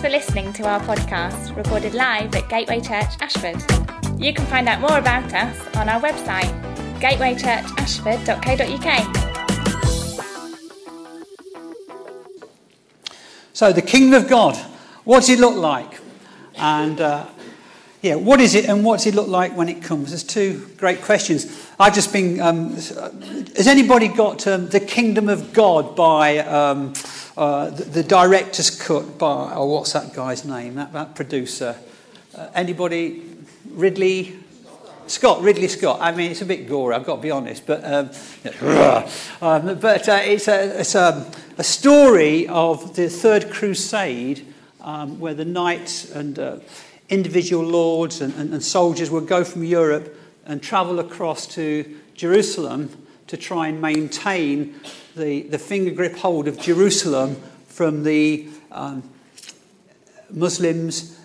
Thanks for listening to our podcast, recorded live at Gateway Church Ashford. You can find out more about us on our website, gatewaychurchashford.co.uk. So the Kingdom of God, what does it look like? And what is it and what does it look like when it comes? There's two great questions. I've just been, has anybody got The Kingdom of God by the director's cut by, oh, what's that guy's name, that producer? Anybody? Ridley Scott. Ridley Scott. I mean, it's a bit gory, I've got to be honest, but it's a story of the Third Crusade, where the knights and individual lords and soldiers would go from Europe and travel across to Jerusalem to try and maintain the finger grip hold of Jerusalem from the Muslims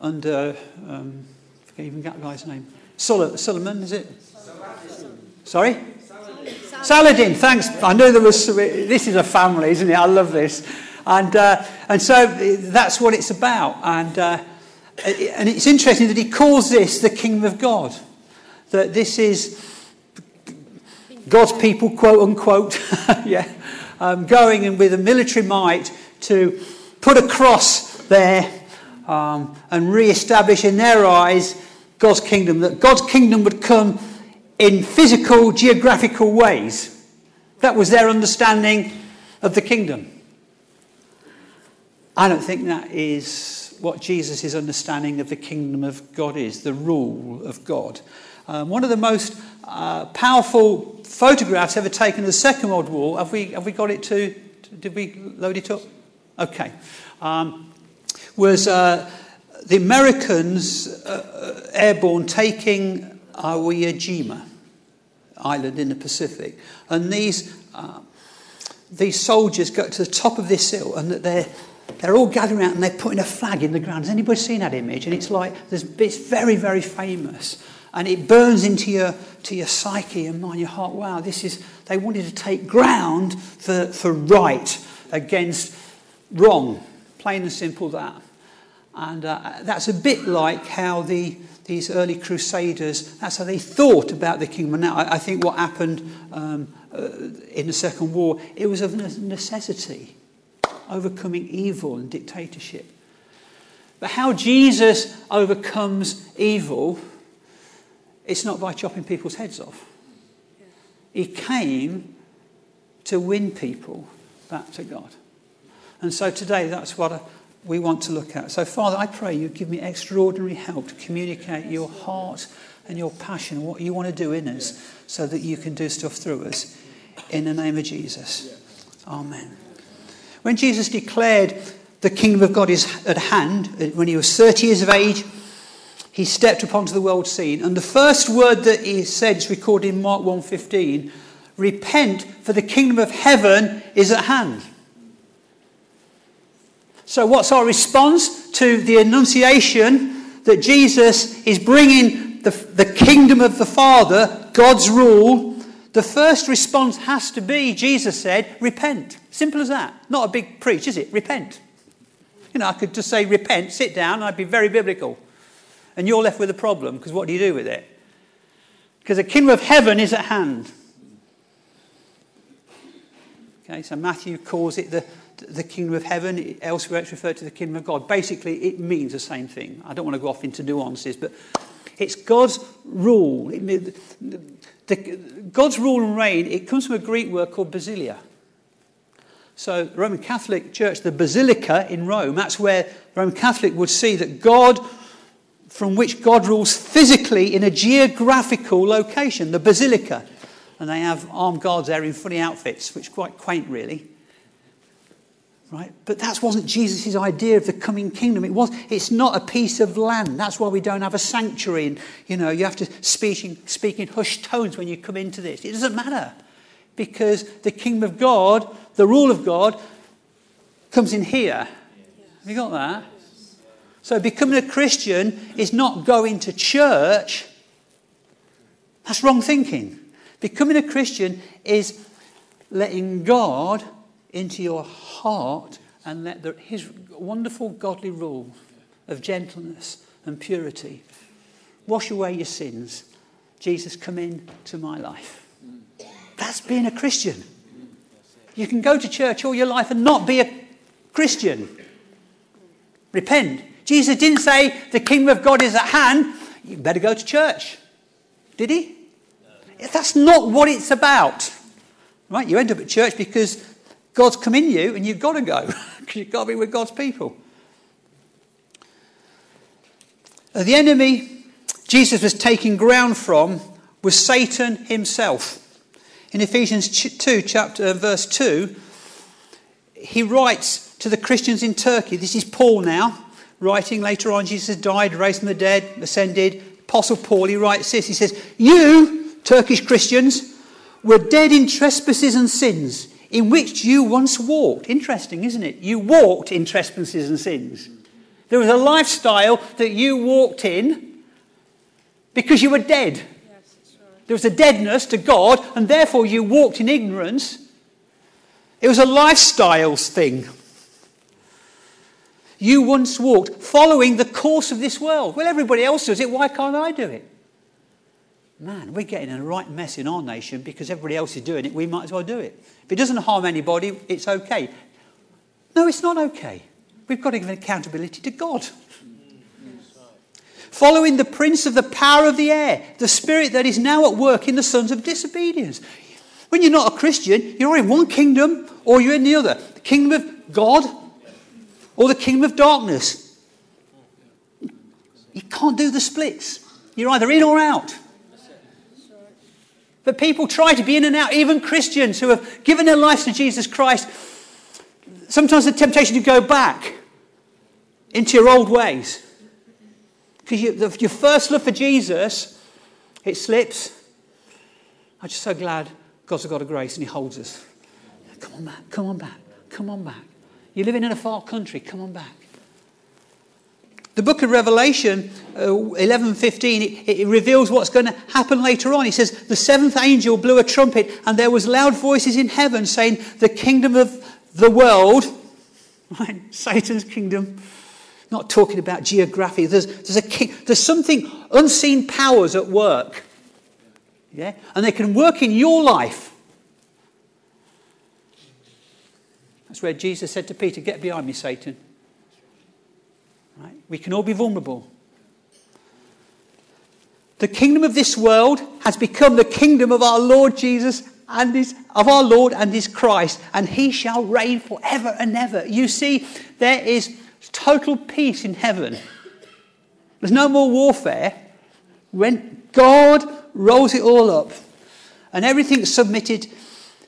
under, I forget even that guy's name, Solomon, is it? Saladin. Sorry? Saladin, thanks. I know there was, this is a family, isn't it? I love this. And so that's what it's about. And it's interesting that he calls this the Kingdom of God. That this is God's people, quote unquote, going and with a military might to put a cross there and re-establish in their eyes God's kingdom. That God's kingdom would come in physical, geographical ways. That was their understanding of the kingdom. I don't think that is what Jesus' understanding of the kingdom of God is, the rule of God. One of the most powerful photographs ever taken of the Second World War. Have we got it to? Did we load it up? Okay. Was the Americans airborne taking Iwo Jima Island in the Pacific, and these soldiers go to the top of this hill, and they're all gathering out and they're putting a flag in the ground. Has anybody seen that image? And it's like it's very, very famous. And it burns into your psyche and mind, your heart. Wow, this is, they wanted to take ground for right against wrong. Plain and simple that. And that's a bit like how these early crusaders, that's how they thought about the kingdom. Now, I think what happened in the Second War, it was of necessity, overcoming evil and dictatorship. But how Jesus overcomes evil, it's not by chopping people's heads off. He came to win people back to God. And so today, that's what we want to look at. So, Father, I pray you give me extraordinary help to communicate your heart and your passion and what you want to do in us so that you can do stuff through us. In the name of Jesus. Amen. When Jesus declared the kingdom of God is at hand, when he was 30 years of age, he stepped up onto the world scene. And the first word that he said is recorded in Mark 1:15. Repent, for the kingdom of heaven is at hand. So what's our response to the annunciation that Jesus is bringing the kingdom of the Father, God's rule? The first response has to be, Jesus said, repent. Simple as that. Not a big preach, is it? Repent. You know, I could just say repent, sit down, and I'd be very biblical. And you're left with a problem, because what do you do with it? Because the kingdom of heaven is at hand. Okay, so Matthew calls it the kingdom of heaven. Elsewhere it's referred to the kingdom of God. Basically, it means the same thing. I don't want to go off into nuances, but it's God's rule. God's rule and reign, it comes from a Greek word called basilia. So the Roman Catholic Church, the basilica in Rome, that's where the Roman Catholic would see that God, from which God rules physically in a geographical location, the basilica. And they have armed guards there in funny outfits, which is quite quaint, really. Right? But that wasn't Jesus' idea of the coming kingdom. It's not a piece of land. That's why we don't have a sanctuary. And, you know, you have to speak in hushed tones when you come into this. It doesn't matter, because the kingdom of God, the rule of God, comes in here. Have you got that? So becoming a Christian is not going to church. That's wrong thinking. Becoming a Christian is letting God into your heart and let his wonderful godly rule of gentleness and purity wash away your sins. Jesus, come into my life. That's being a Christian. You can go to church all your life and not be a Christian. Repent. Jesus didn't say the kingdom of God is at hand. You better go to church. Did he? No. That's not what it's about. Right? You end up at church because God's come in you and you've got to go. Because you've got to be with God's people. The enemy Jesus was taking ground from was Satan himself. In Ephesians 2, verse 2, he writes to the Christians in Turkey. This is Paul now, writing later on. Jesus died, raised from the dead, ascended. Apostle Paul, he writes this. He says, you, Turkish Christians, were dead in trespasses and sins, in which you once walked. Interesting, isn't it? You walked in trespasses and sins. There was a lifestyle that you walked in because you were dead. There was a deadness to God, and therefore you walked in ignorance. It was a lifestyles thing. You once walked following the course of this world. Well, everybody else does it. Why can't I do it? Man, we're getting a right mess in our nation because everybody else is doing it. We might as well do it. If it doesn't harm anybody, it's okay. No, it's not okay. We've got to give accountability to God. Following the prince of the power of the air, the spirit that is now at work in the sons of disobedience. When you're not a Christian, you're in one kingdom or you're in the other. The kingdom of God or the kingdom of darkness. You can't do the splits. You're either in or out. But people try to be in and out, even Christians who have given their lives to Jesus Christ. Sometimes the temptation to go back into your old ways. Because your first love for Jesus, it slips. I'm just so glad God's a God of grace and he holds us. Come on back, come on back, come on back. You're living in a far country, come on back. The book of Revelation 11:15, it reveals what's going to happen later on. He says, the seventh angel blew a trumpet and there was loud voices in heaven saying, the kingdom of the world, right, Satan's kingdom. Not talking about geography. There's something, unseen powers at work. Yeah? And they can work in your life. That's where Jesus said to Peter, get behind me, Satan. Right? We can all be vulnerable. The kingdom of this world has become the kingdom of our Lord Jesus and his Christ, and he shall reign forever and ever. You see, there is total peace in heaven. There's no more warfare. When God rolls it all up and everything's submitted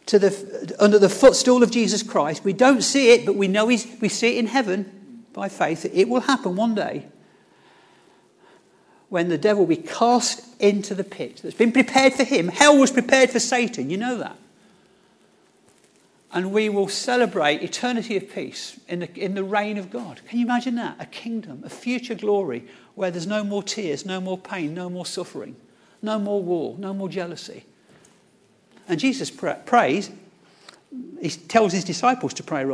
to under the footstool of Jesus Christ, we don't see it, but we know we see it in heaven by faith. It will happen one day when the devil will be cast into the pit that's been prepared for him. Hell was prepared for Satan, you know that. And we will celebrate eternity of peace in the reign of God. Can you imagine that? A kingdom, a future glory where there's no more tears, no more pain, no more suffering, no more war, no more jealousy. And Jesus prays, he tells his disciples to pray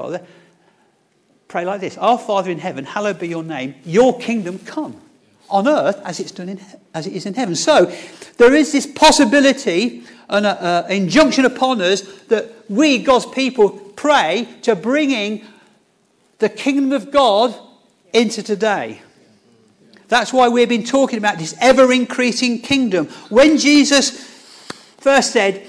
like this. Our Father in heaven, hallowed be your name, your kingdom come on earth as it's done as it is in heaven. So there is this possibility, an injunction upon us that we, God's people, pray to bringing the kingdom of God into today. That's why we've been talking about this ever-increasing kingdom. When Jesus first said,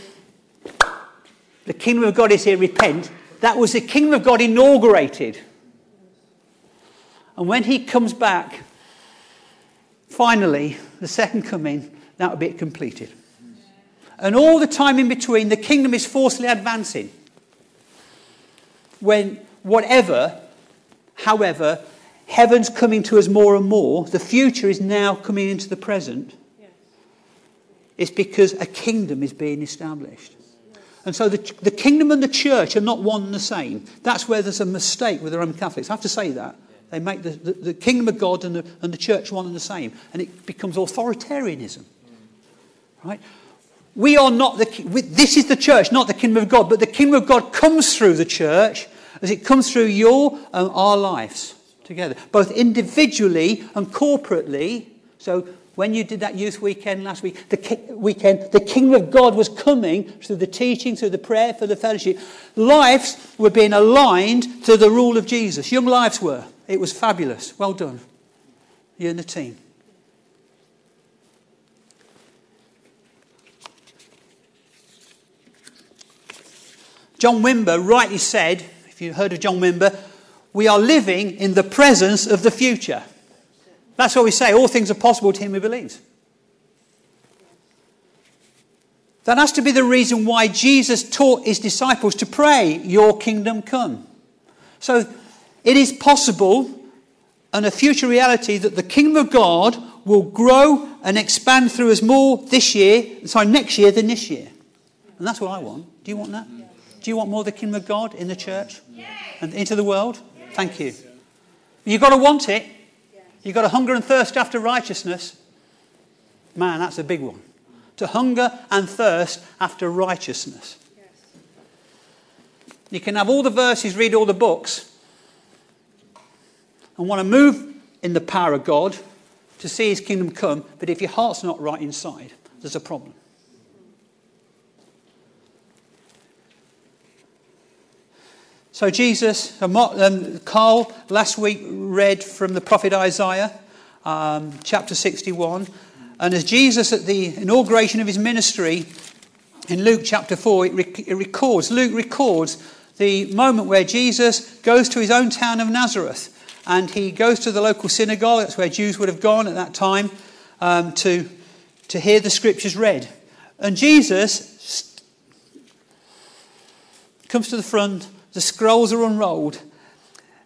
the kingdom of God is here, repent, that was the kingdom of God inaugurated. And when he comes back, finally, the second coming, that will be completed. And all the time in between, the kingdom is forcefully advancing. When, however, heaven's coming to us more and more, the future is now coming into the present. Yes. It's because a kingdom is being established. And so the kingdom and the church are not one and the same. That's where there's a mistake with the Roman Catholics. I have to say that. They make the kingdom of God and the church one and the same. And it becomes authoritarianism. Right? This is the church, not the kingdom of God, but the kingdom of God comes through the church as it comes through your and our lives together, both individually and corporately. So when you did that youth weekend last week, the kingdom of God was coming through the teaching, through the prayer, through the fellowship. Lives were being aligned to the rule of Jesus. Young lives were. It was fabulous. Well done. You and the team. John Wimber rightly said, if you've heard of John Wimber, we are living in the presence of the future. That's what we say. All things are possible to him who believes. That has to be the reason why Jesus taught his disciples to pray, your kingdom come. So it is possible and a future reality that the kingdom of God will grow and expand through us more next year than this year. And that's what I want. Do you want that? Do you want more of the kingdom of God in the church and into the world? Yes. Thank you. You've got to want it. You've got to hunger and thirst after righteousness. Man, that's a big one. To hunger and thirst after righteousness. Yes. You can have all the verses, read all the books, and want to move in the power of God to see his kingdom come, but if your heart's not right inside, there's a problem. So Jesus, Carl last week read from the prophet Isaiah, chapter 61. And as Jesus at the inauguration of his ministry in Luke chapter 4, Luke records the moment where Jesus goes to his own town of Nazareth. And he goes to the local synagogue, that's where Jews would have gone at that time, to hear the scriptures read. And Jesus comes to the front. The scrolls are unrolled.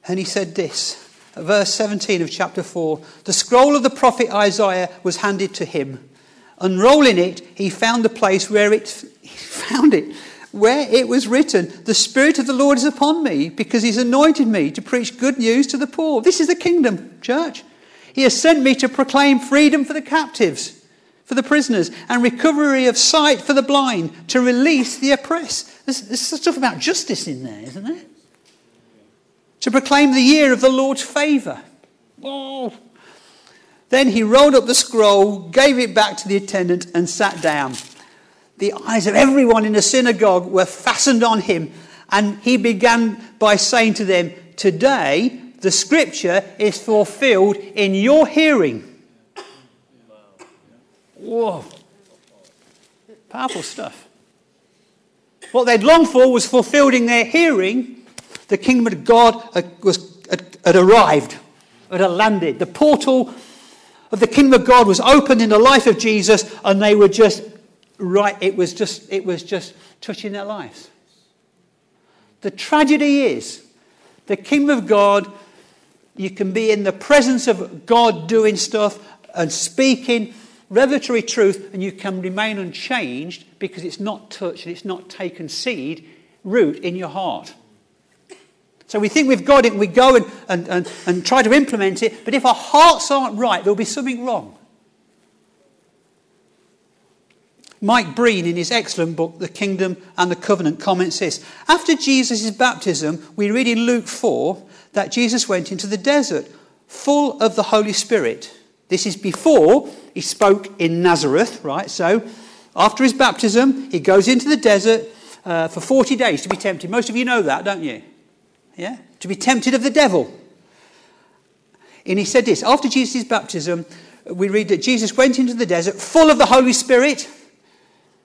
And he said this, at verse 17 of chapter 4. The scroll of the prophet Isaiah was handed to him. Unrolling it, he found the place where it was written, the Spirit of the Lord is upon me, because he's anointed me to preach good news to the poor. This is the kingdom, church. He has sent me to proclaim freedom for the captives, for the prisoners, and recovery of sight for the blind, to release the oppressed. There's stuff about justice in there, isn't there? To proclaim the year of the Lord's favour. Oh. Then he rolled up the scroll, gave it back to the attendant, and sat down. The eyes of everyone in the synagogue were fastened on him, and he began by saying to them, today the scripture is fulfilled in your hearing. Whoa. Powerful stuff. What they'd longed for was fulfilled in their hearing. The kingdom of God had arrived, had landed. The portal of the kingdom of God was opened in the life of Jesus, and they were just right. It was just touching their lives. The tragedy is the kingdom of God, you can be in the presence of God doing stuff and speaking revelatory truth, and you can remain unchanged because it's not touched and it's not taken seed root in your heart. So we think we've got it, and we go and try to implement it, but if our hearts aren't right, there'll be something wrong. Mike Breen, in his excellent book, The Kingdom and the Covenant, comments this. After Jesus' baptism, we read in Luke 4 that Jesus went into the desert full of the Holy Spirit. This is before he spoke in Nazareth, right? So after his baptism, he goes into the desert for 40 days to be tempted. Most of you know that, don't you? Yeah? To be tempted of the devil. And he said this, after Jesus' baptism, we read that Jesus went into the desert full of the Holy Spirit.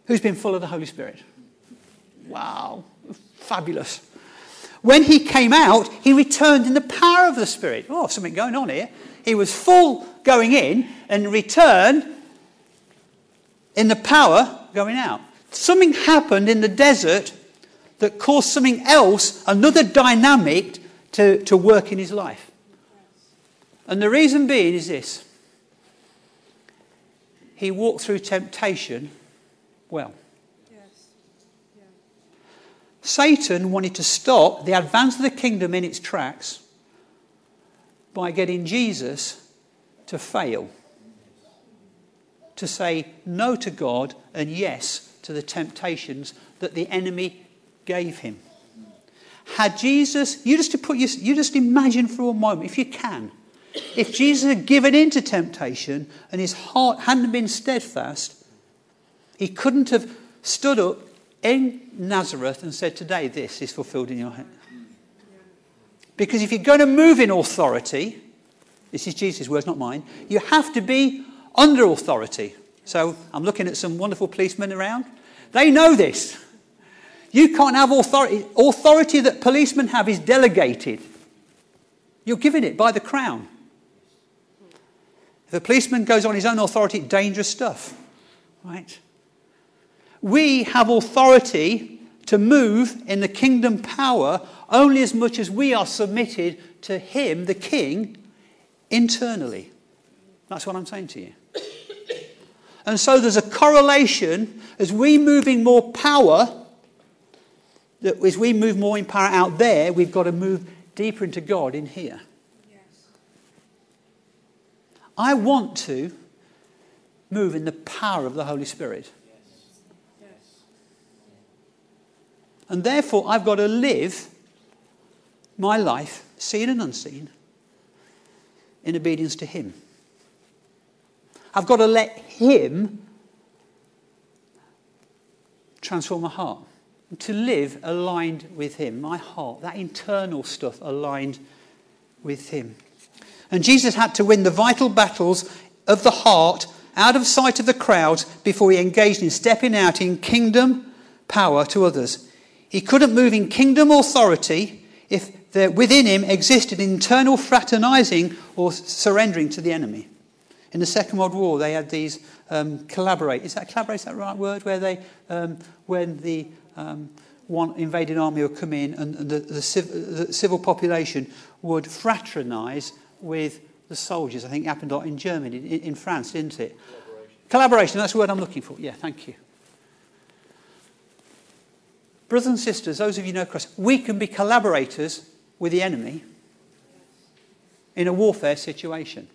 Who's been full of the Holy Spirit? Wow, fabulous. When he came out, he returned in the power of the Spirit. Oh, something going on here. He was full going in and returned in the power going out. Something happened in the desert that caused something else, another dynamic to work in his life. And the reason being is this. He walked through temptation well. Satan wanted to stop the advance of the kingdom in its tracks by getting Jesus to fail, to say no to God and yes to the temptations that the enemy gave him. Had Jesus, you just imagine for a moment, if you can, if Jesus had given in to temptation and his heart hadn't been steadfast, he couldn't have stood up in Nazareth and said, today this is fulfilled in your hand. Because if you're going to move in authority, this is Jesus' words, not mine, you have to be under authority. So I'm looking at some wonderful policemen around. They know this. You can't have authority. Authority that policemen have is delegated. You're given it by the crown. If a policeman goes on his own authority, dangerous stuff. Right? We have authority to move in the kingdom power only as much as we are submitted to him, the king, internally. That's what I'm saying to you. And so there's a correlation as we move in more power, that as we move more in power out there, we've got to move deeper into God in here. Yes. I want to move in the power of the Holy Spirit. Yes. Yes. And therefore, I've got to live my life, seen and unseen, in obedience to him. I've got to let him transform my heart. To live aligned with him. My heart, that internal stuff aligned with him. And Jesus had to win the vital battles of the heart out of sight of the crowd before he engaged in stepping out in kingdom power to others. He couldn't move in kingdom authority if there within him existed internal fraternizing or surrendering to the enemy. In the Second World War, they had these collaborate. Is that the right word? Where they, when the one invading army would come in and the civil population would fraternize with the soldiers. I think it happened a lot in Germany, in France, didn't it? Collaboration, that's the word I'm looking for. Yeah, thank you. Brothers and sisters, those of you who know Christ, we can be collaborators with the enemy in a warfare situation.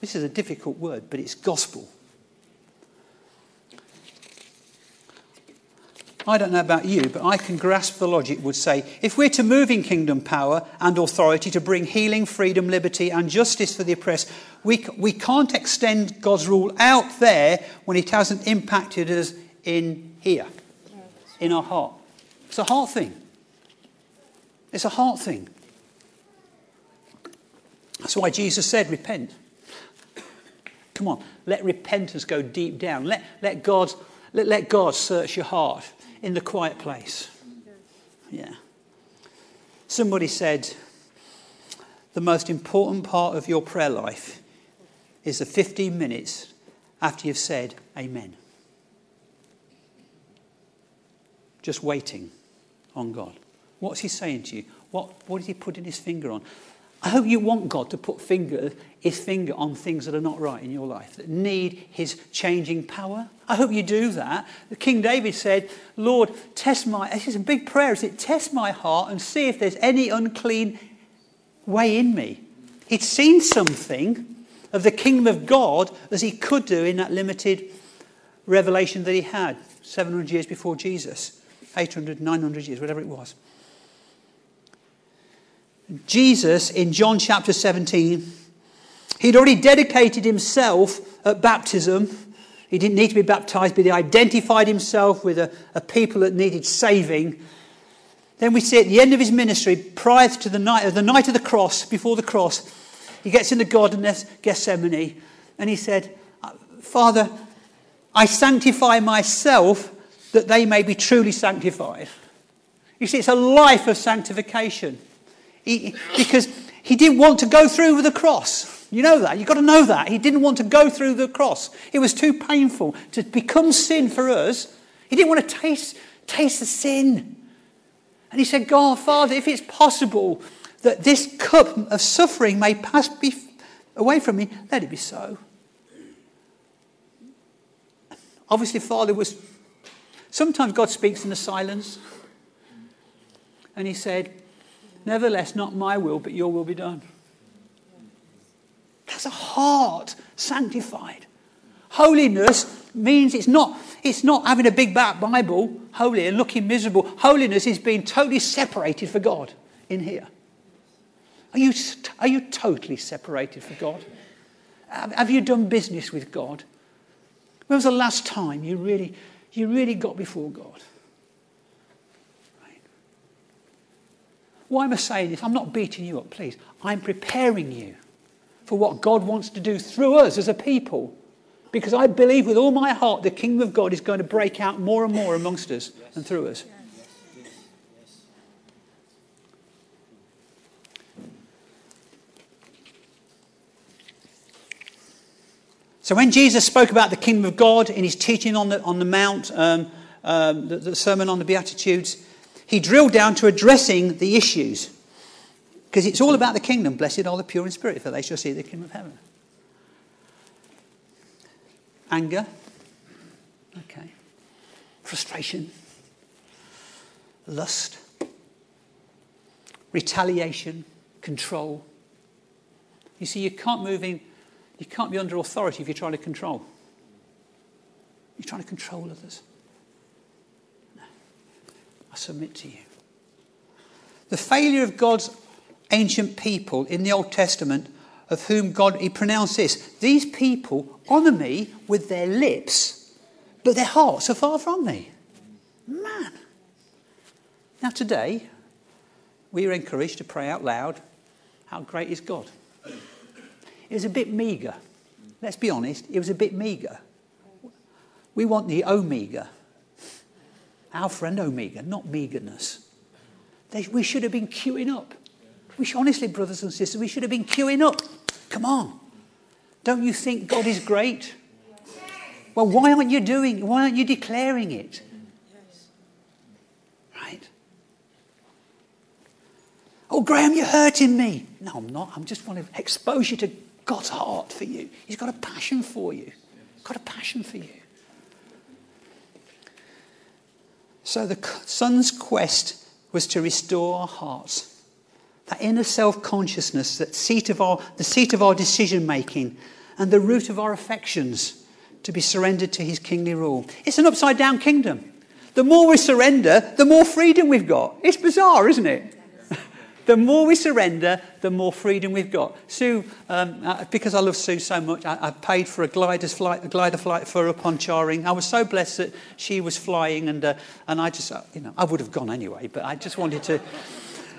This is a difficult word, but it's gospel. I don't know about you, but I can grasp the logic would say, if we're to move in kingdom power and authority to bring healing, freedom, liberty and justice for the oppressed, we can't extend God's rule out there when it hasn't impacted us in here, in our heart. It's a heart thing. It's a heart thing. That's why Jesus said, repent. Come on, let repentance go deep down. Let God search your heart in the quiet place. Yeah. Somebody said, the most important part of your prayer life is the 15 minutes after you've said amen. Just waiting on God. What's he saying to you? What is he putting his finger on? I hope you want God to put his finger on things that are not right in your life, that need his changing power. I hope you do that. King David said, Lord, this is a big prayer, is it? Test my heart and see if there's any unclean way in me. He'd seen something of the kingdom of God as he could do in that limited revelation that he had 700 years before Jesus, 800, 900 years, whatever it was. Jesus, in John chapter 17, he'd already dedicated himself at baptism. He didn't need to be baptized, but he identified himself with a people that needed saving. Then we see at the end of his ministry, prior to the night of the cross, before the cross, he gets in the garden of Gethsemane, and he said, Father, I sanctify myself that they may be truly sanctified. You see, it's a life of sanctification. Because he didn't want to go through the cross. You know that. You've got to know that. He didn't want to go through the cross. It was too painful to become sin for us. He didn't want to taste the sin. And he said, God, Father, if it's possible that this cup of suffering may pass away from me, let it be so. Obviously, Father was... Sometimes God speaks in the silence. And he said... Nevertheless, not my will, but your will be done. That's a heart sanctified. Holiness means it's not having a big Bible, holy, and looking miserable. Holiness is being totally separated for God in here. Are you totally separated for God? Have you done business with God? When was the last time you really got before God? Right. Why am I saying this? I'm not beating you up, please. I'm preparing you for what God wants to do through us as a people. Because I believe with all my heart the kingdom of God is going to break out more and more amongst us and through us. So when Jesus spoke about the kingdom of God in his teaching on the Mount, the Sermon on the Beatitudes, he drilled down to addressing the issues. Because it's all about the kingdom. Blessed are the pure in spirit, for they shall see the kingdom of heaven. Anger. Okay. Frustration. Lust. Retaliation. Control. You see, you can't be under authority if you're trying to control. You're trying to control others. No. I submit to you. The failure of God's ancient people in the Old Testament, of whom God, he pronounced this: these people honour me with their lips, but their hearts are far from me. Man. Now today, we are encouraged to pray out loud, how great is God. It was a bit meagre. Let's be honest, it was a bit meagre. We want the omega. Alpha and omega, not meagreness. We should have been queuing up. Honestly, brothers and sisters, we should have been queuing up. Come on. Don't you think God is great? Well, why aren't you declaring it? Right? Oh, Graham, you're hurting me. No, I'm not. I just want to expose you to God's heart for you. He's got a passion for you. Got a passion for you. So the Son's quest was to restore our hearts. That inner self-consciousness, the seat of our decision-making and the root of our affections to be surrendered to his kingly rule. It's an upside-down kingdom. The more we surrender, the more freedom we've got. It's bizarre, isn't it? The more we surrender, the more freedom we've got. Sue, because I love Sue so much, I paid for a glider flight for her up on Charing. I was so blessed that she was flying, and I just, I would have gone anyway, but I just wanted to...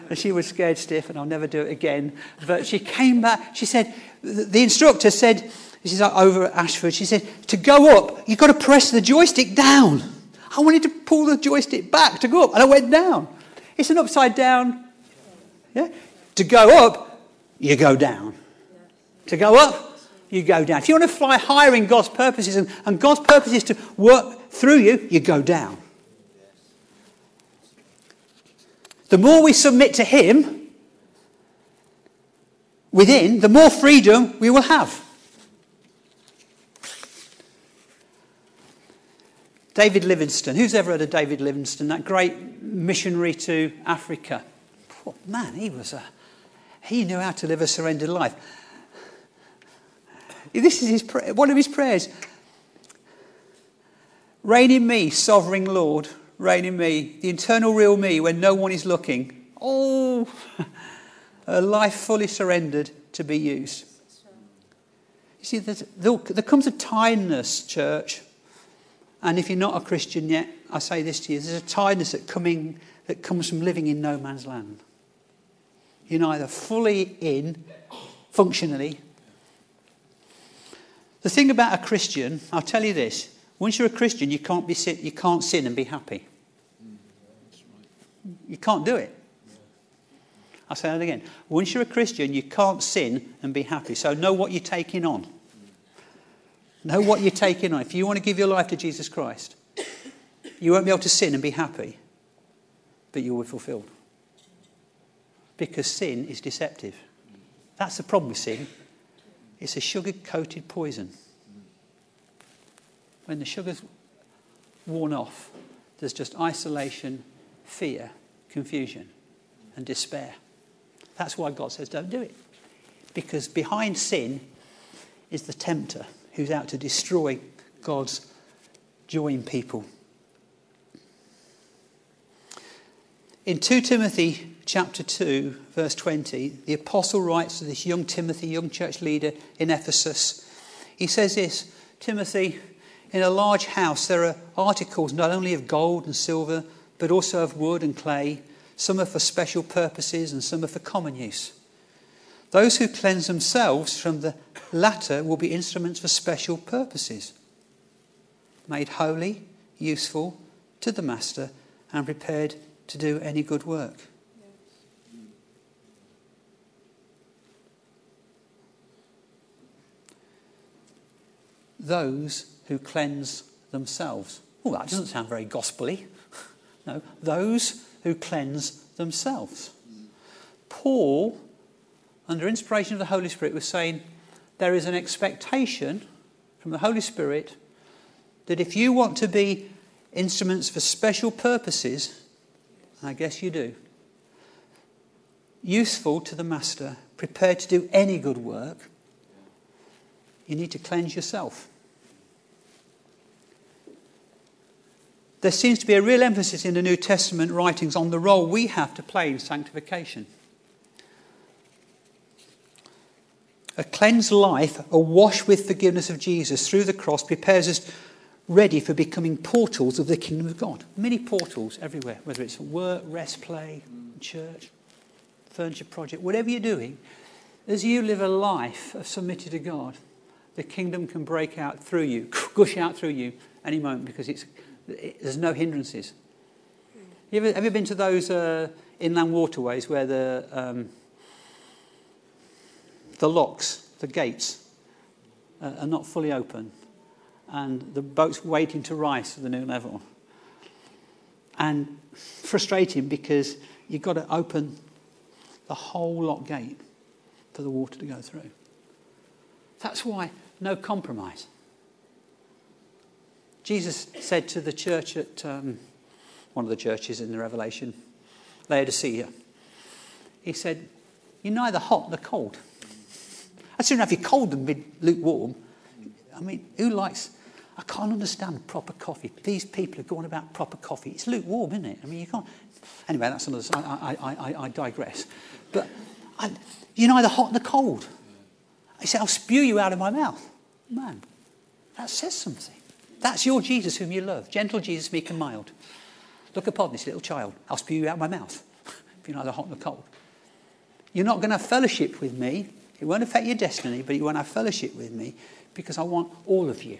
And she was scared stiff, and I'll never do it again. But she came back. She said, the instructor said, this is over at Ashford, she said, to go up, you've got to press the joystick down. I wanted to pull the joystick back to go up, and I went down. It's an upside down. Yeah? To go up, you go down. To go up, you go down. If you want to fly higher in God's purposes, and God's purpose is to work through you, you go down. The more we submit to him within, the more freedom we will have. David Livingstone. Who's ever heard of David Livingstone? That great missionary to Africa. Poor man, he knew how to live a surrendered life. This is one of his prayers. Reign in me, sovereign Lord. Reign in me, the internal real me when no one is looking. Oh, a life fully surrendered to be used. You see, there comes a tiredness, church. And if you're not a Christian yet, I say this to you. There's a tiredness that comes from living in no man's land. You're neither fully in, functionally. The thing about a Christian, I'll tell you this. Once you're a Christian, you can't sin and be happy. You can't do it. I'll say that again. Once you're a Christian, you can't sin and be happy. So know what you're taking on. Know what you're taking on. If you want to give your life to Jesus Christ, you won't be able to sin and be happy, but you will be fulfilled. Because sin is deceptive. That's the problem with sin. It's a sugar-coated poison. When the sugar's worn off, there's just isolation, fear, confusion, and despair. That's why God says don't do it. Because behind sin is the tempter who's out to destroy God's join people. In 2 Timothy chapter 2, verse 20, the apostle writes to this young Timothy, young church leader in Ephesus. He says this, Timothy, in a large house there are articles not only of gold and silver, but also of wood and clay. Some are for special purposes and some are for common use. Those who cleanse themselves from the latter will be instruments for special purposes, made holy, useful to the master, and prepared to do any good work. Those who cleanse themselves. Oh, that doesn't sound very gospel-y. No, those who cleanse themselves. Paul, under inspiration of the Holy Spirit, was saying there is an expectation from the Holy Spirit that if you want to be instruments for special purposes, and I guess you do, useful to the master, prepared to do any good work, you need to cleanse yourself. There seems to be a real emphasis in the New Testament writings on the role we have to play in sanctification. A cleansed life, awash with forgiveness of Jesus through the cross, prepares us ready for becoming portals of the kingdom of God. Many portals everywhere, whether it's work, rest, play, church, furniture project, whatever you're doing. As you live a life of submitted to God, the kingdom can break out through you, gush out through you any moment, because there's no hindrances. Have you been to those inland waterways where the locks, the gates, are not fully open and the boat's waiting to rise to the new level? And frustrating because you've got to open the whole lock gate for the water to go through. That's why no compromise. Jesus said to the church at one of the churches in the Revelation, Laodicea, he said, you're neither hot nor cold. I'd sooner have you cold than be lukewarm. I mean, who likes... I can't understand proper coffee. These people are going about proper coffee. It's lukewarm, isn't it? I mean, you can't... Anyway, that's another... I digress. But you're neither hot nor cold. He said, I'll spew you out of my mouth. Man, that says something. That's your Jesus whom you love. Gentle Jesus, meek and mild. Look upon this little child. I'll spew you out of my mouth. If you're neither hot nor cold. You're not going to have fellowship with me. It won't affect your destiny, but you won't have fellowship with me because I want all of you.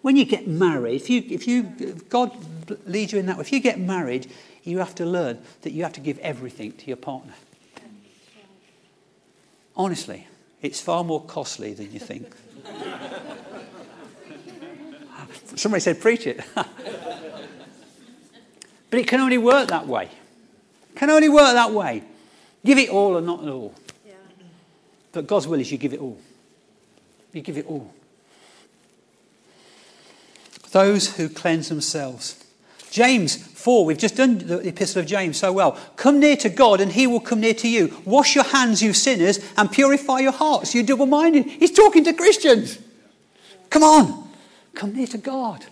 When you get married, if God leads you in that way, if you get married, you have to learn that you have to give everything to your partner. Honestly, it's far more costly than you think. Somebody said, preach it. But it can only work that way. Can only work that way. Give it all or not at all. Yeah. But God's will is you give it all. You give it all. Those who cleanse themselves. James 4, we've just done the epistle of James so well. Come near to God and he will come near to you. Wash your hands, you sinners, and purify your hearts, you double-minded. He's talking to Christians. Come on. Come near to God.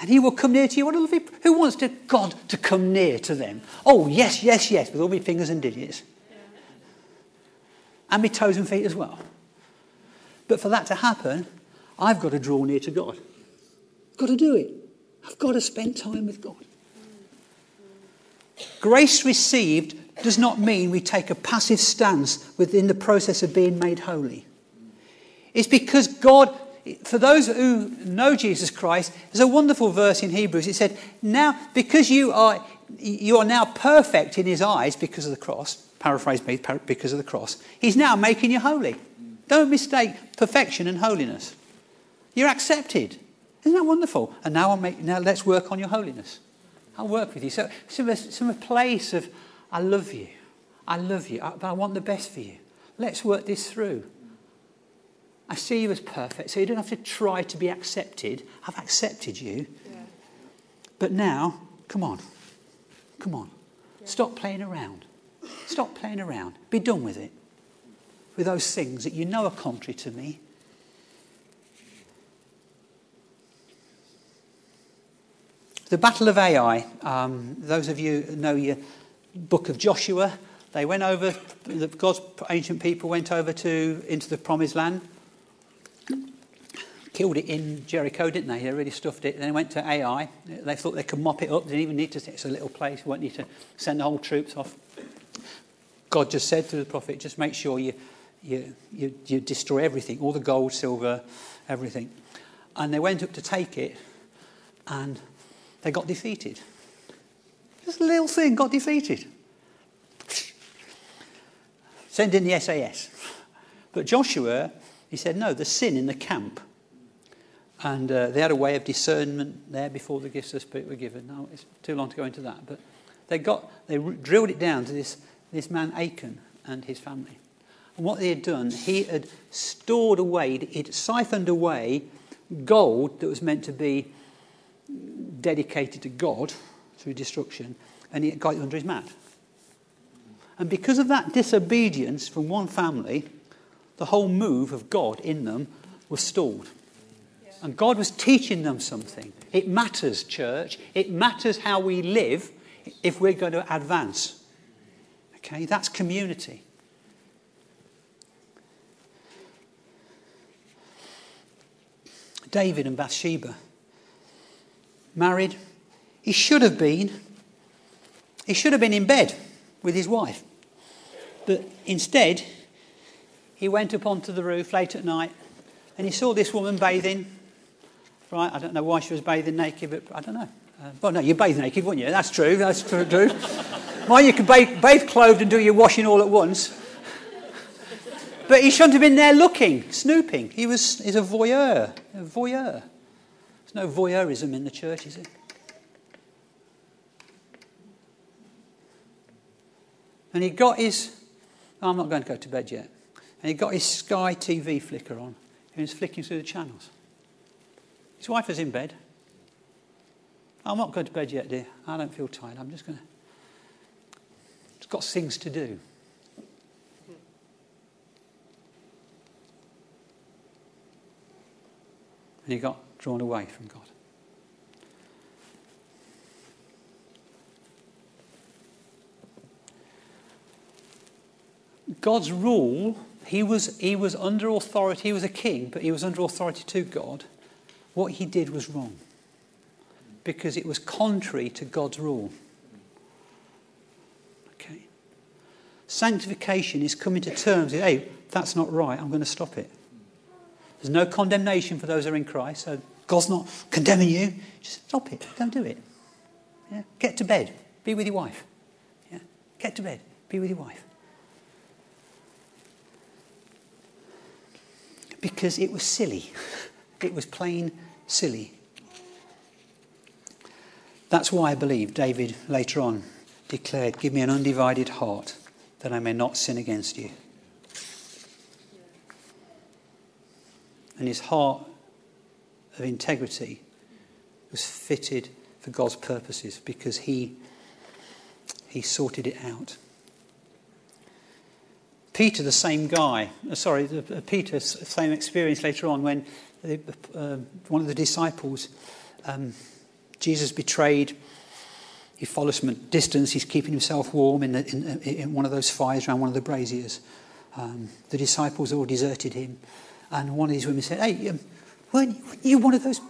And he will come near to you. What a lovely... Who wants God to come near to them? Oh, yes, yes, yes, with all my fingers and digits. Yeah. And my toes and feet as well. But for that to happen, I've got to draw near to God. I've got to do it. I've got to spend time with God. Grace received does not mean we take a passive stance within the process of being made holy. It's because God... For those who know Jesus Christ, there's a wonderful verse in Hebrews. It said, now, because you are now perfect in his eyes because of the cross, paraphrase me, because of the cross, he's now making you holy. Don't mistake perfection and holiness. You're accepted. Isn't that wonderful? And now let's work on your holiness. I'll work with you. So it's from a place of, I love you, but I want the best for you. Let's work this through. I see you as perfect, so you don't have to try to be accepted. I've accepted you. Yeah. But now, come on. Yeah. Stop playing around. Be done with it. With those things that you know are contrary to me. The Battle of Ai, those of you who know your book of Joshua, they went over, God's ancient people went over into the Promised Land, killed it in Jericho, didn't they? They really stuffed it. Then they went to Ai. They thought they could mop it up. They didn't even need to, it's a little place, won't need to send the whole troops off. God just said to the prophet, just make sure you destroy everything, all the gold, silver, everything. And they went up to take it, and they got defeated. Just a little thing got defeated. Send in the SAS. But Joshua, he said, no, there's sin in the camp. And they had a way of discernment there before the gifts of the Spirit were given. Now, it's too long to go into that. But they drilled it down to this man Achan and his family. And what they had done, he had stored away, he'd siphoned away gold that was meant to be dedicated to God through destruction, and he got it under his mat. And because of that disobedience from one family, the whole move of God in them was stalled. Yeah. And God was teaching them something. It matters, church. It matters how we live if we're going to advance. Okay, that's community. David and Bathsheba. Married, he should have been in bed with his wife, but instead he went up onto the roof late at night and he saw this woman bathing. Right, I don't know why she was bathing naked, but I don't know. Well, no, you bathe naked, wouldn't you? That's true. That's true. Well, you can bathe clothed and do your washing all at once. But he shouldn't have been there looking, snooping. He's a voyeur. A voyeur. There's no voyeurism in the church, is it? And he got his... I'm not going to go to bed yet. And he got his Sky TV flicker on. He was flicking through the channels. His wife was in bed. I'm not going to bed yet, dear. I don't feel tired. I'm just going to... He's got things to do. And he got drawn away from God. God's rule, he was under authority, he was a king, but he was under authority to God. What he did was wrong, because it was contrary to God's rule. Okay. Sanctification is coming to terms with, hey, that's not right, I'm going to stop it. There's no condemnation for those who are in Christ, so God's not condemning you. Just stop it. Don't do it. Yeah? Get to bed. Be with your wife. Yeah? Get to bed. Be with your wife. Because it was silly. It was plain silly. That's why I believe David later on declared, "Give me an undivided heart, that I may not sin against you." And his heart of integrity was fitted for God's purposes because he sorted it out. Peter, the same guy. Sorry, Peter, same experience later on when one of the disciples, Jesus betrayed. He follows from a distance. He's keeping himself warm in one of those fires around one of the braziers. The disciples all deserted him. And one of these women said, "Hey, weren't you one of those?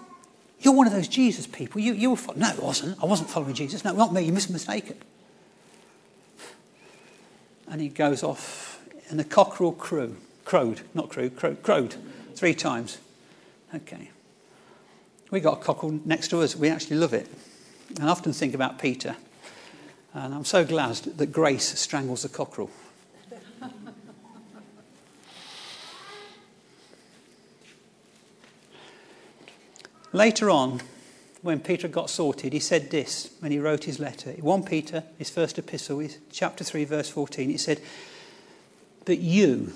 You're one of those Jesus people. You were no, I wasn't. I wasn't following Jesus. No, not me. You must have mistaken." And he goes off, and the cockerel crowed 3 times. Okay, we got a cockerel next to us. We actually love it. I often think about Peter, and I'm so glad that grace strangles the cockerel. Later on, when Peter got sorted, he said this when he wrote his letter. 1 Peter, his first epistle, chapter 3, verse 14, he said, But you,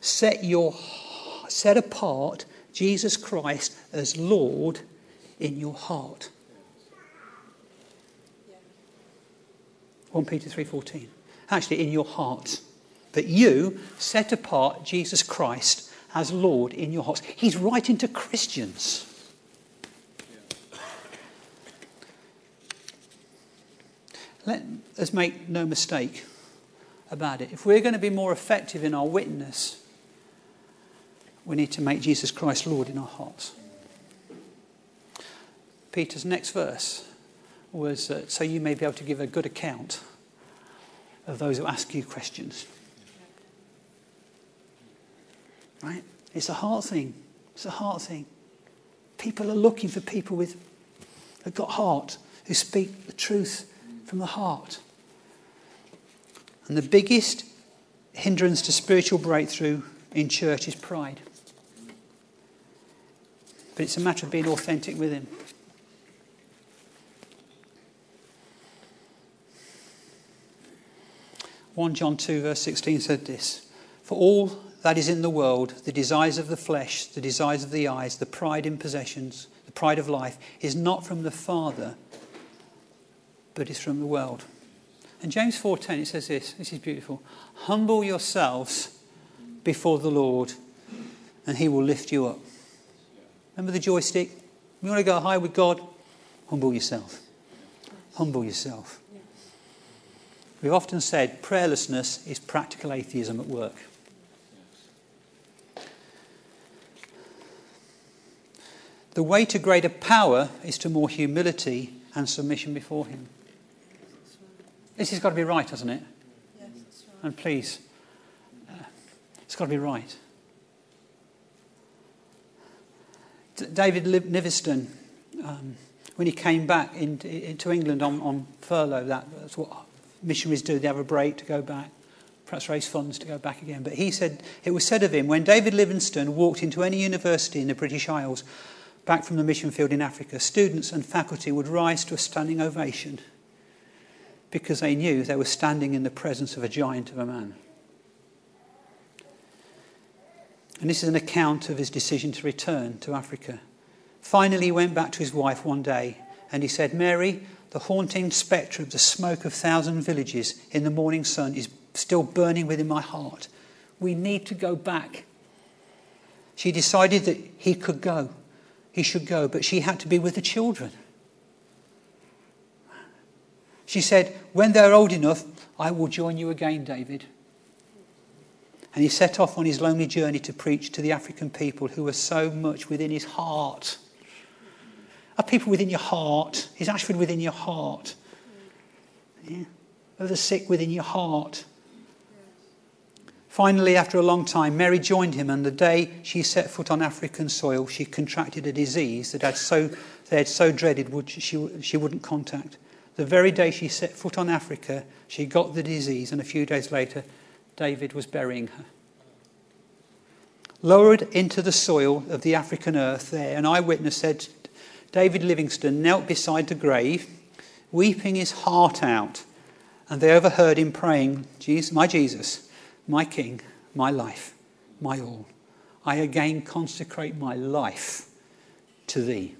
set apart Jesus Christ as Lord in your heart. 1 Peter 3:14. Actually, in your hearts. that you set apart Jesus Christ as Lord in your hearts. He's writing to Christians. Let us make no mistake about it. If we're going to be more effective in our witness, we need to make Jesus Christ Lord in our hearts. Peter's next verse was, so you may be able to give a good account of those who ask you questions. Right? It's a heart thing. It's a heart thing. People are looking for people who've got heart, who speak the truth from the heart. And the biggest hindrance to spiritual breakthrough in church is pride. But it's a matter of being authentic with him. John 2:16 said this: for all that is in the world, the desires of the flesh, the desires of the eyes, the pride in possessions, the pride of life, is not from the Father, but is from the world. And James 4:10, it says this, this is beautiful: humble yourselves before the Lord, and he will lift you up. Remember the joystick? You want to go high with God? Humble yourself. Humble yourself. We've often said prayerlessness is practical atheism at work. The way to greater power is to more humility and submission before him. This has got to be right, hasn't it? Yes, that's right. And please, it's got to be right. David Livingstone, when he came back into England on furlough, that's what missionaries do. They have a break to go back, perhaps raise funds to go back again. But he said, it was said of him, when David Livingstone walked into any university in the British Isles, back from the mission field in Africa, students and faculty would rise to a standing ovation because they knew they were standing in the presence of a giant of a man. And this is an account of his decision to return to Africa. Finally, he went back to his wife one day and he said, Mary, the haunting spectre of the smoke of 1,000 villages in the morning sun is still burning within my heart. We need to go back. She decided that he could go. He should go, but she had to be with the children. She said, when they're old enough, I will join you again, David. And he set off on his lonely journey to preach to the African people who were so much within his heart. Are people within your heart? Is Ashford within your heart? Yeah. Are the sick within your heart? Finally, after a long time, Mary joined him, and the day she set foot on African soil, she contracted a disease that they had so dreaded she wouldn't contact. The very day she set foot on Africa, she got the disease, and a few days later, David was burying her. Lowered into the soil of the African earth there, an eyewitness said, David Livingstone knelt beside the grave, weeping his heart out, and they overheard him praying, my Jesus, my King, my life, my all. I again consecrate my life to thee.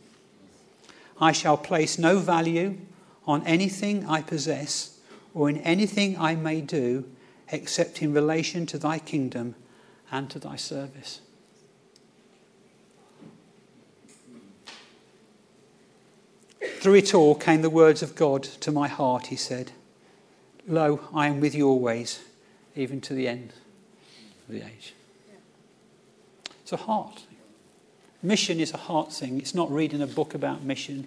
I shall place no value on anything I possess or in anything I may do except in relation to thy kingdom and to thy service. Through it all came the words of God to my heart, he said. Lo, I am with you always, even to the end of the age. It's a heart thing. Mission is a heart thing. It's not reading a book about mission.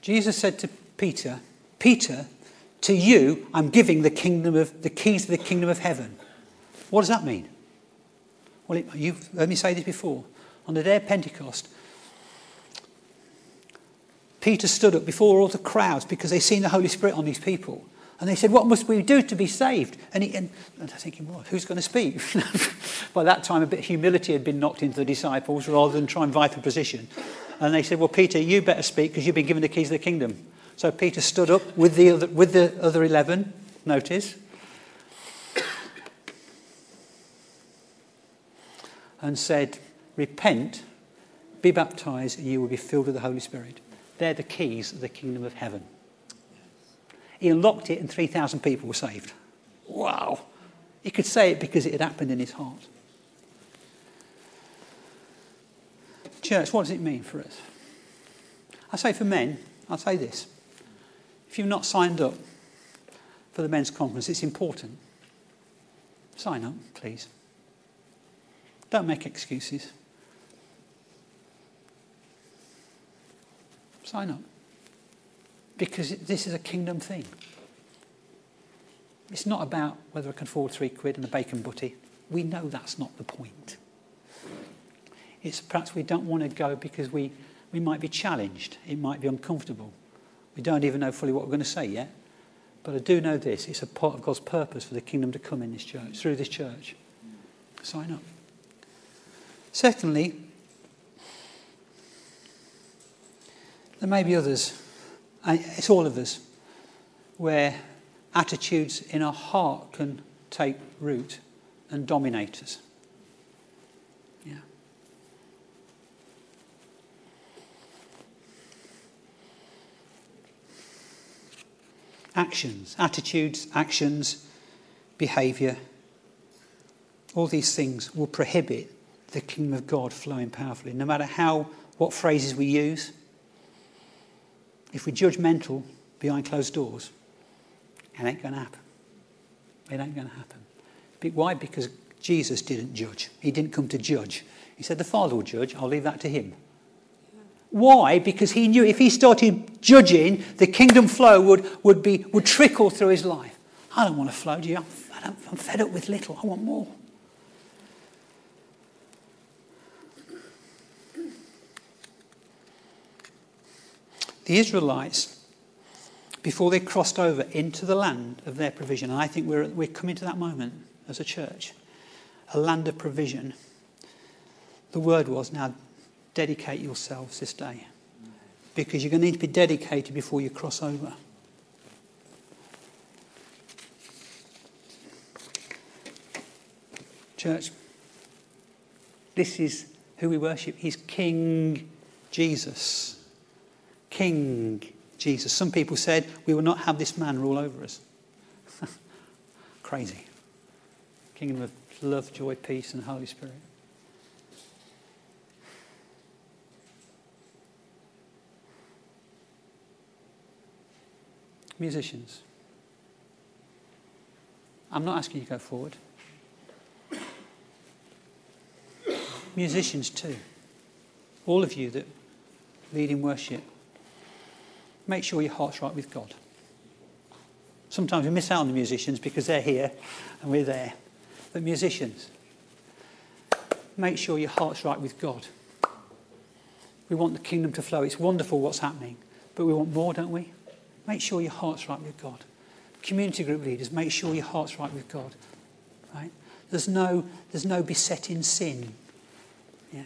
Jesus said to Peter, Peter, to you I'm giving the keys to the kingdom of heaven. What does that mean? Well, you've heard me say this before. On the day of Pentecost, Peter stood up before all the crowds because they'd seen the Holy Spirit on these people. And they said, what must we do to be saved? And I think he was, who's going to speak? By that time, a bit of humility had been knocked into the disciples rather than try and vie for position. And they said, well, Peter, you better speak because you've been given the keys of the kingdom. So Peter stood up with the other 11, notice. And said, repent, be baptized, and you will be filled with the Holy Spirit. They're the keys of the kingdom of heaven. He unlocked it and 3,000 people were saved. Wow. He could say it because it had happened in his heart. Church, what does it mean for us? I say for men, I'll say this. If you've not signed up for the men's conference, it's important. Sign up, please. Don't make excuses. Sign up. Because this is a kingdom thing. It's not about whether I can afford £3 and a bacon butty. We know that's not the point. It's perhaps we don't want to go because we might be challenged. It might be uncomfortable. We don't even know fully what we're going to say yet. But I do know this. It's a part of God's purpose for the kingdom to come in this church, through this church. Sign up. Secondly, there may be others. It's all of us where attitudes in our heart can take root and dominate us. Yeah. Attitudes, actions, behaviour, all these things will prohibit the kingdom of God flowing powerfully, no matter what phrases we use. If we're judgmental behind closed doors, it ain't going to happen. It ain't going to happen. Why? Because Jesus didn't judge. He didn't come to judge. He said, the Father will judge. I'll leave that to him. Yeah. Why? Because he knew if he started judging, the kingdom flow would trickle through his life. I don't want to flow, do you? I'm fed up with little. I want more. The Israelites, before they crossed over into the land of their provision, and I think we're coming to that moment as a church, a land of provision. The word was, now dedicate yourselves this day, because you're going to need to be dedicated before you cross over. Church, this is who we worship. He's King Jesus. King Jesus. Some people said, we will not have this man rule over us. Crazy. Kingdom of love, joy, peace, and Holy Spirit. Musicians. I'm not asking you to go forward. Musicians too. All of you that lead in worship. Make sure your heart's right with God. Sometimes we miss out on the musicians because they're here and we're there. But musicians, make sure your heart's right with God. We want the kingdom to flow. It's wonderful what's happening, but we want more, don't we? Make sure your heart's right with God. Community group leaders, make sure your heart's right with God. Right? There's no besetting sin. Yeah.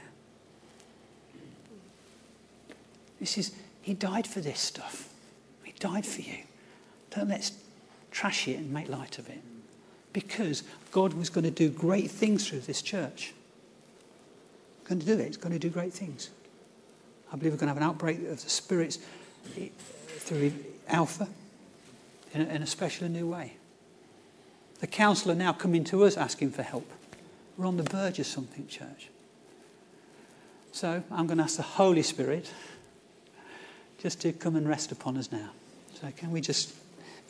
He died for this stuff. He died for you. Don't let's trash it and make light of it. Because God was going to do great things through this church. He's going to do it. He's going to do great things. I believe we're going to have an outbreak of the spirits through Alpha in a special and new way. The counsellor now coming to us asking for help. We're on the verge of something, church. So I'm going to ask the Holy Spirit just to come and rest upon us now. So can we just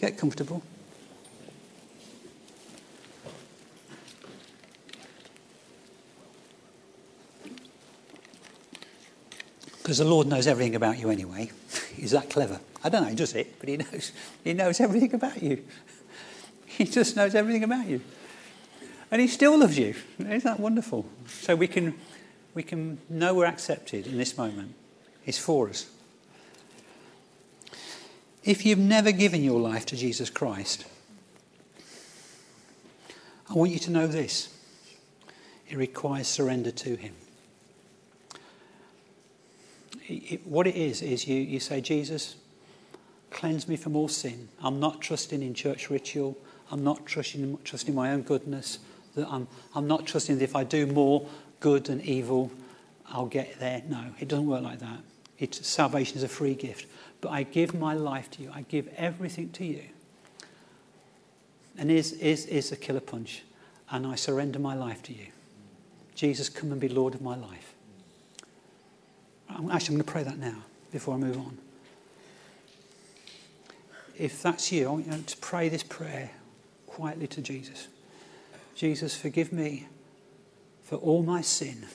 get comfortable? Because the Lord knows everything about you anyway. He's that clever. I don't know, he does it, but he knows. He knows everything about you. He just knows everything about you. And he still loves you. Isn't that wonderful? So we can know we're accepted in this moment. It's for us. If you've never given your life to Jesus Christ, I want you to know this. It requires surrender to him. What it is you say, Jesus, cleanse me from all sin. I'm not trusting in church ritual. I'm not trusting my own goodness. That I'm not trusting that if I do more good than evil, I'll get there. No, it doesn't work like that. Salvation is a free gift. but I give my life to you. I give everything to you. And is a killer punch. And I surrender my life to you. Jesus, come and be Lord of my life. I'm going to pray that now before I move on. If that's you, I want you to pray this prayer quietly to Jesus. Jesus, forgive me for all my sin.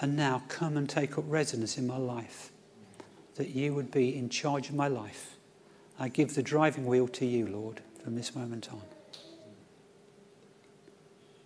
And now come and take up residence in my life, that you would be in charge of my life. I give the driving wheel to you, Lord, from this moment on.